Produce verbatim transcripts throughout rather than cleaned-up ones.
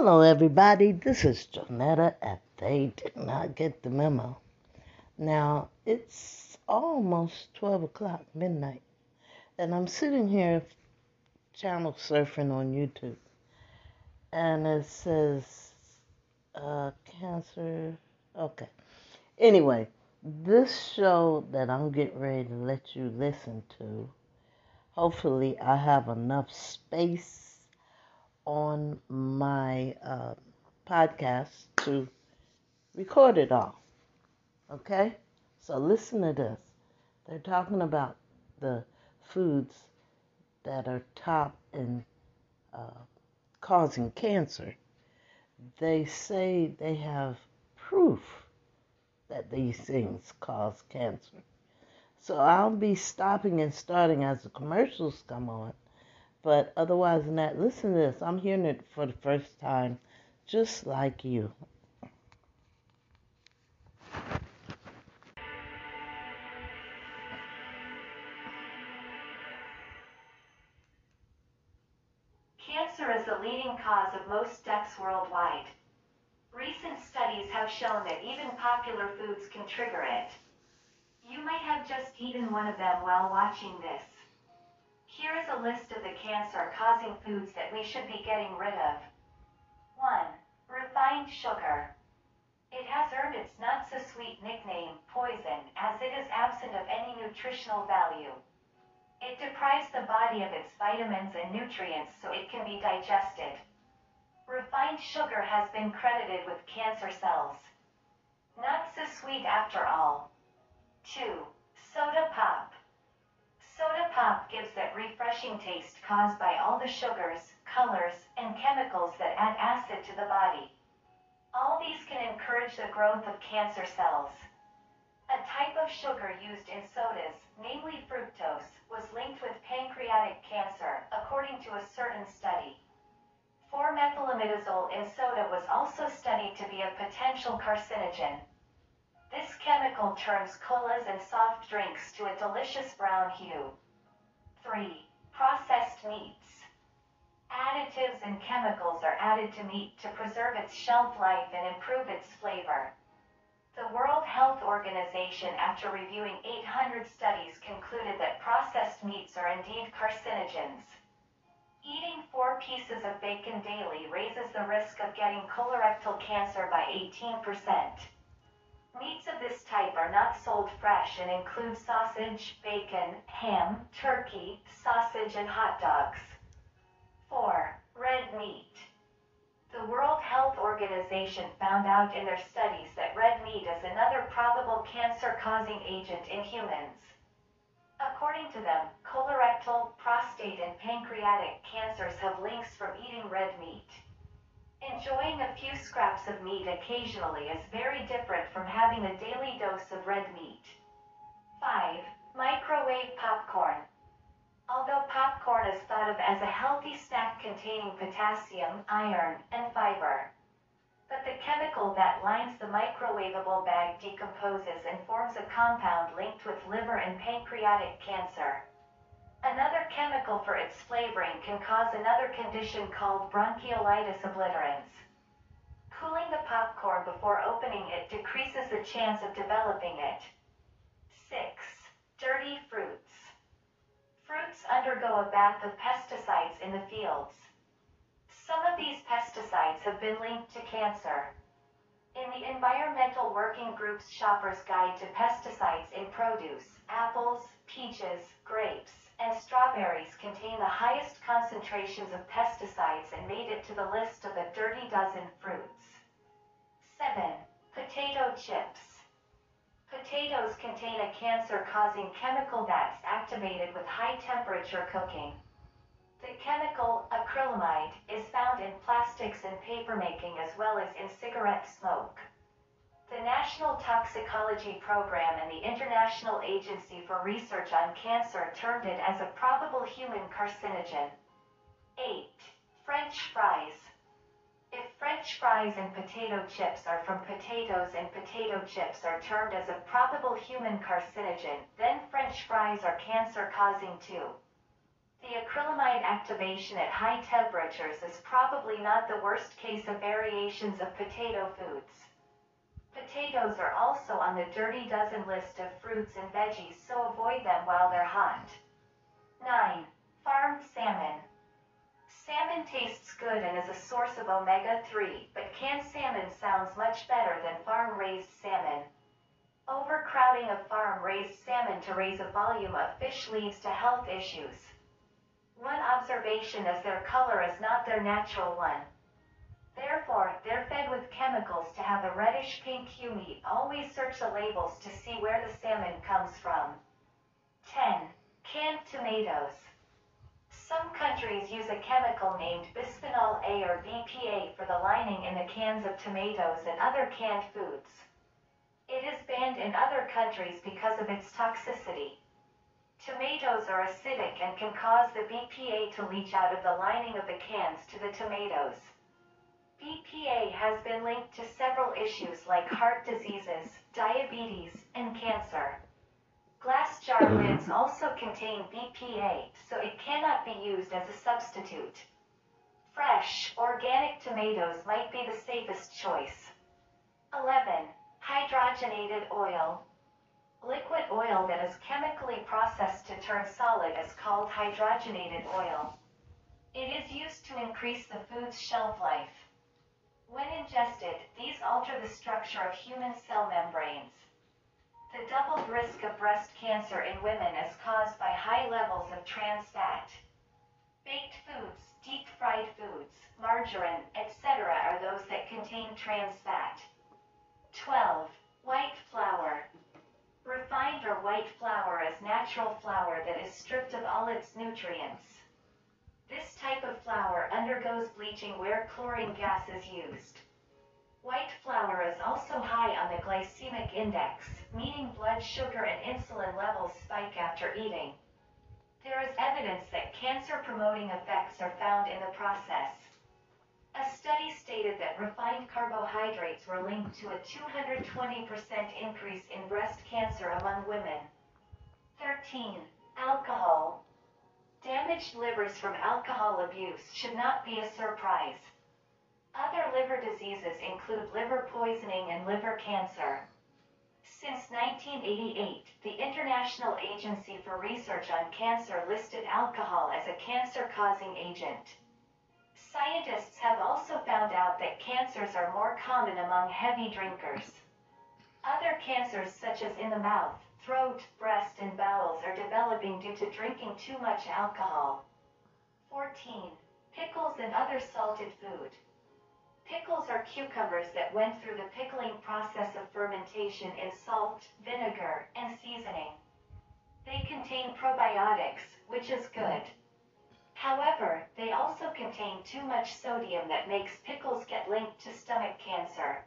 Hello everybody, this is Janetta and they did not get the memo. Now, it's almost twelve o'clock, midnight, and I'm sitting here channel surfing on YouTube, and it says, uh, cancer, okay. Anyway, this show that I'm getting ready to let you listen to, hopefully I have enough space on my uh, podcast to record it all, okay? So listen to this. They're talking about the foods that are top in uh, causing cancer. They say they have proof that these things cause cancer. So I'll be stopping and starting as the commercials come on. But otherwise than that, listen to this. I'm hearing it for the first time, just like you. Cancer is the leading cause of most deaths worldwide. Recent studies have shown that even popular foods can trigger it. You might have just eaten one of them while watching this. Here is a list of the cancer-causing foods that we should be getting rid of. one. Refined sugar. It has earned its not-so-sweet nickname, poison, as it is absent of any nutritional value. It deprives the body of its vitamins and nutrients so it can be digested. Refined sugar has been credited with cancer cells. Not so sweet after all. two. Soda pop. Soda pop gives that refreshing taste caused by all the sugars, colors, and chemicals that add acid to the body. All these can encourage the growth of cancer cells. A type of sugar used in sodas, namely fructose, was linked with pancreatic cancer, according to a certain study. four methylimidazole in soda was also studied to be a potential carcinogen. This chemical turns colas and soft drinks to a delicious brown hue. three. Processed meats. Additives and chemicals are added to meat to preserve its shelf life and improve its flavor. The World Health Organization, after reviewing eight hundred studies, concluded that processed meats are indeed carcinogens. Eating four pieces of bacon daily raises the risk of getting colorectal cancer by eighteen percent. Meats of this type are not sold fresh and include sausage, bacon, ham, turkey, sausage, and hot dogs. four. Red meat. The World Health Organization found out in their studies that red meat is another probable cancer-causing agent in humans. According to them, colorectal, prostate, and pancreatic cancers have links from eating red meat. Enjoying a few scraps of meat occasionally is very different from having a daily dose of red meat. five. Microwave popcorn. Although popcorn is thought of as a healthy snack containing potassium, iron, and fiber, but the chemical that lines the microwavable bag decomposes and forms a compound linked with liver and pancreatic cancer. Another chemical for its flavoring can cause another condition called bronchiolitis obliterans. Cooling the popcorn before opening it decreases the chance of developing it. six. Dirty fruits. Fruits undergo a bath of pesticides in the fields. Some of these pesticides have been linked to cancer. In the Environmental Working Group's Shopper's Guide to Pesticides in Produce, apples, peaches, grapes, and strawberries contain the highest concentrations of pesticides and made it to the list of the Dirty Dozen Fruits. seven. Potato chips. Potatoes contain a cancer-causing chemical that's activated with high-temperature cooking. The chemical, acrylamide, is found in plastics and papermaking as well as in cigarette smoke. The National Toxicology Program and the International Agency for Research on Cancer termed it as a probable human carcinogen. eight. French fries. If French fries and potato chips are from potatoes and potato chips are termed as a probable human carcinogen, then French fries are cancer-causing too. The acrylamide activation at high temperatures is probably not the worst case of variations of potato foods. Potatoes are also on the Dirty Dozen list of fruits and veggies, so avoid them while they're hot. nine. Farmed salmon. Salmon tastes good and is a source of omega three, but canned salmon sounds much better than farm-raised salmon. Overcrowding of farm-raised salmon to raise a volume of fish leads to health issues. One observation is their color is not their natural one. Therefore, they're fed with chemicals to have a reddish-pink hue. Meat. Always search the labels to see where the salmon comes from. ten. Canned tomatoes. Some countries use a chemical named bisphenol A or B P A for the lining in the cans of tomatoes and other canned foods. It is banned in other countries because of its toxicity. Tomatoes are acidic and can cause the B P A to leach out of the lining of the cans to the tomatoes. B P A has been linked to several issues like heart diseases, diabetes, and cancer. Glass jar lids also contain B P A, so it cannot be used as a substitute. Fresh, organic tomatoes might be the safest choice. eleven. Hydrogenated oil. Liquid oil that is chemically processed to turn solid is called hydrogenated oil. It is used to increase the food's shelf life. When ingested, these alter the structure of human cell membranes. The doubled risk of breast cancer in women is caused by high levels of trans fat. Baked foods, deep-fried foods, margarine, et cetera are those that contain trans fat. twelve. White flour. Refined or white flour is natural flour that is stripped of all its nutrients. This type of flour undergoes bleaching where chlorine gas is used. White flour is also high on the glycemic index, meaning blood sugar and insulin levels spike after eating. There is evidence that cancer-promoting effects are found in the process. A study stated that refined carbohydrates were linked to a two hundred twenty percent increase in breast cancer among women. thirteen. Alcohol. Damaged livers from alcohol abuse should not be a surprise. Other liver diseases include liver poisoning and liver cancer. Since nineteen eighty-eight, the International Agency for Research on Cancer listed alcohol as a cancer-causing agent. Scientists have also found out that cancers are more common among heavy drinkers. Other cancers such as in the mouth, throat, breast, and bowels are developing due to drinking too much alcohol. fourteen. Pickles and other salted food. Pickles are cucumbers that went through the pickling process of fermentation in salt, vinegar, and seasoning. They contain probiotics, which is good. However, they also contain too much sodium that makes pickles get linked to stomach cancer.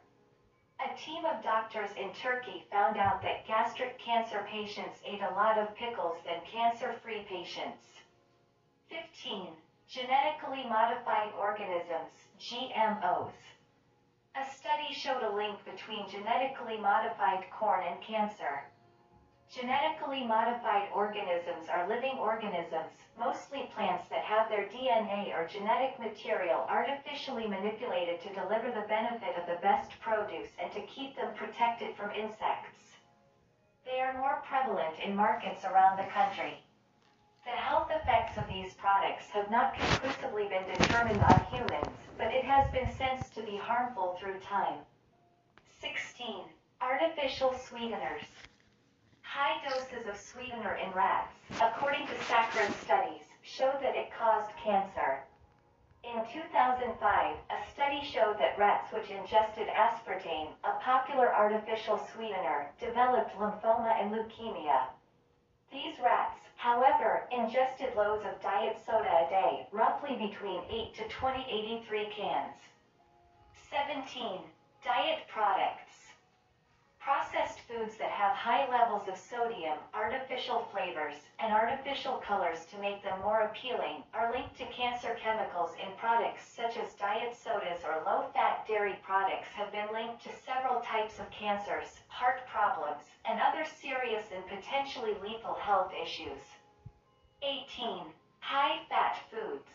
A team of doctors in Turkey found out that gastric cancer patients ate a lot of pickles than cancer-free patients. fifteen. Genetically Modified Organisms, G M Os. A study showed a link between genetically modified corn and cancer. Genetically modified organisms are living organisms, mostly plants that have their D N A or genetic material artificially manipulated to deliver the benefit of the best produce and to keep them protected from insects. They are more prevalent in markets around the country. The health effects of these products have not conclusively been determined on humans, but it has been sensed to be harmful through time. sixteen. Artificial sweeteners. High doses of sweetener in rats, according to saccharin studies, showed that it caused cancer. In two thousand five, a study showed that rats which ingested aspartame, a popular artificial sweetener, developed lymphoma and leukemia. These rats, however, ingested loads of diet soda a day, roughly between eight to twenty eighty-three cans. seventeen. Diet products. Processed foods that have high levels of sodium, artificial flavors, and artificial colors to make them more appealing are linked to cancer. Chemicals in products such as diet sodas or low-fat dairy products have been linked to several types of cancers, heart problems, and other serious and potentially lethal health issues. eighteen. High-fat foods.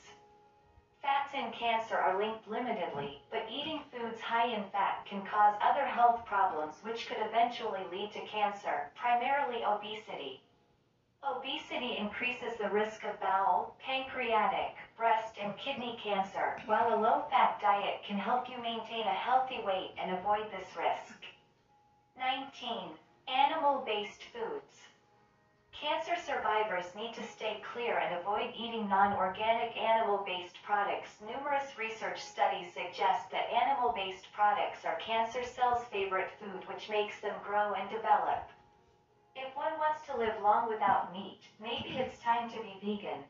Fats and cancer are linked limitedly, but eating foods high in fat can cause other health problems which could eventually lead to cancer, primarily obesity. Obesity increases the risk of bowel, pancreatic, breast and kidney cancer, while a low-fat diet can help you maintain a healthy weight and avoid this risk. nineteen. Animal-based foods. Cancer survivors need to stay clear and avoid eating non-organic animal-based products. Numerous research studies suggest that animal-based products are cancer cells' favorite food, which makes them grow and develop. If one wants to live long without meat, maybe it's time to be vegan.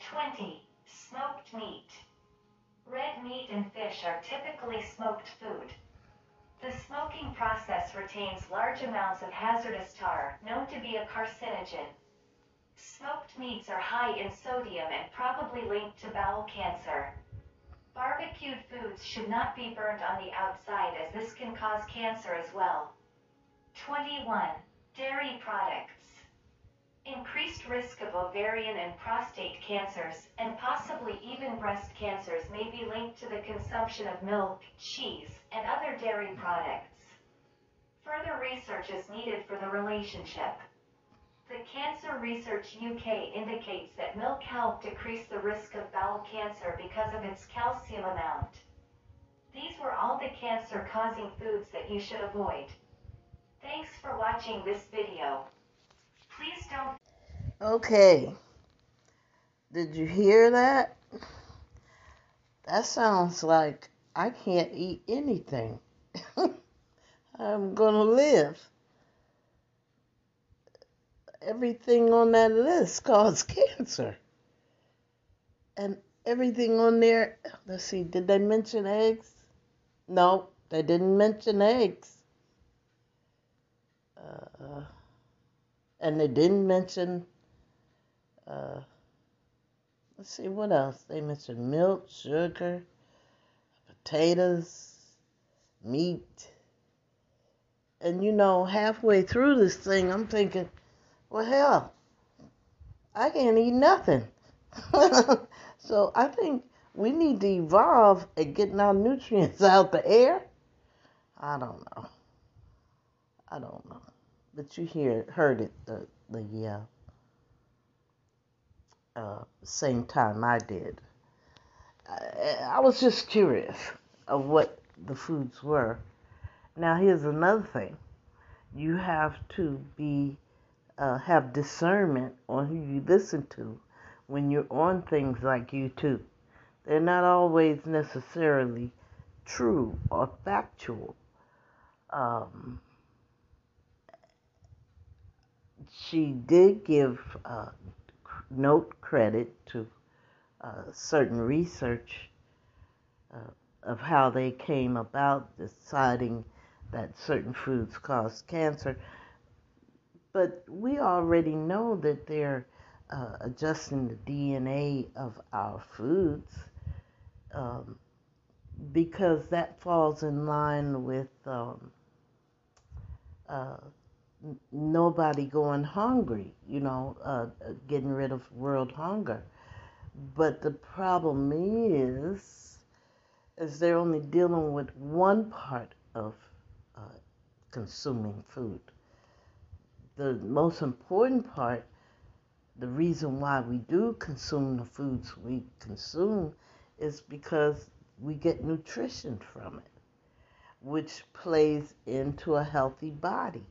twenty. Smoked meat. Red meat and fish are typically smoked food. The smoking process retains large amounts of hazardous tar, known to be a carcinogen. Smoked meats are high in sodium and probably linked to bowel cancer. Barbecued foods should not be burned on the outside, as this can cause cancer as well. twenty-one. Dairy products. Increased risk of ovarian and prostate cancers, and possibly even breast cancers, may be linked to the consumption of milk, cheese, and other dairy products. Further research is needed for the relationship. The Cancer Research U K indicates that milk helped decrease the risk of bowel cancer because of its calcium amount. These were all the cancer-causing foods that you should avoid. Thanks for watching this video. Please don't. Okay. Did you hear that? That sounds like I can't eat anything. I'm going to live. Everything on that list caused cancer. And everything on there, let's see, did they mention eggs? No, they didn't mention eggs. Uh... And they didn't mention, uh, let's see, what else? They mentioned milk, sugar, potatoes, meat. And, you know, halfway through this thing, I'm thinking, well, hell, I can't eat nothing. So I think we need to evolve at getting our nutrients out the air. I don't know. I don't know. But you hear, heard it the, the uh, uh, same time I did. I, I was just curious of what the foods were. Now, here's another thing. You have to be uh, have discernment on who you listen to when you're on things like YouTube. They're not always necessarily true or factual. Um... She did give uh, note credit to uh, certain research uh, of how they came about deciding that certain foods cause cancer. But we already know that they're uh, adjusting the D N A of our foods um, because that falls in line with um, uh, nobody going hungry, you know, uh, getting rid of world hunger. But the problem is, is they're only dealing with one part of uh, consuming food. The most important part, the reason why we do consume the foods we consume, is because we get nutrition from it, which plays into a healthy body.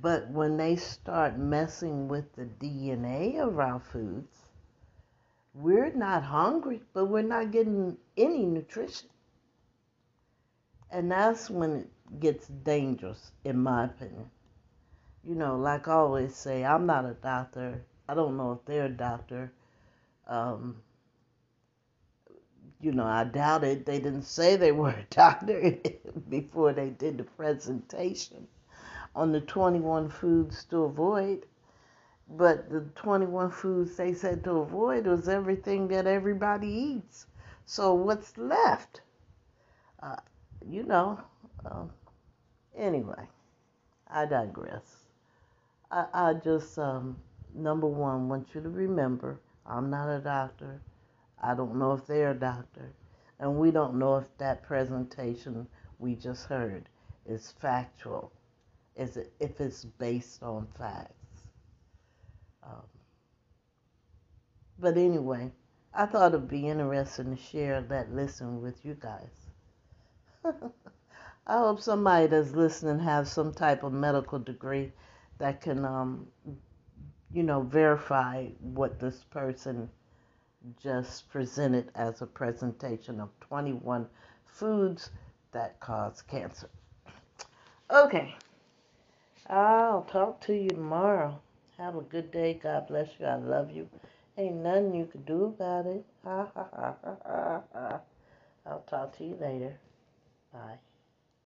But when they start messing with the D N A of our foods, we're not hungry, but we're not getting any nutrition. And that's when it gets dangerous, in my opinion. You know, like I always say, I'm not a doctor. I don't know if they're a doctor. Um, you know, I doubt it. They didn't say they were a doctor before they did the presentation on the twenty-one foods to avoid. But the twenty-one foods they said to avoid was everything that everybody eats. So what's left? Uh, you know, um, anyway, I digress. I, I just, um, number one, want you to remember I'm not a doctor. I don't know if they're a doctor. And we don't know if that presentation we just heard is factual, is it, if it's based on facts. Um, but anyway, I thought it would be interesting to share that listen with you guys. I hope somebody that's listening has some type of medical degree that can, um, you know, verify what this person just presented as a presentation of twenty-one foods that cause cancer. Okay. I'll talk to you tomorrow. Have a good day. God bless you. I love you. Ain't nothing you can do about it. Ha, ha, ha, ha, ha, ha. I'll talk to you later. Bye.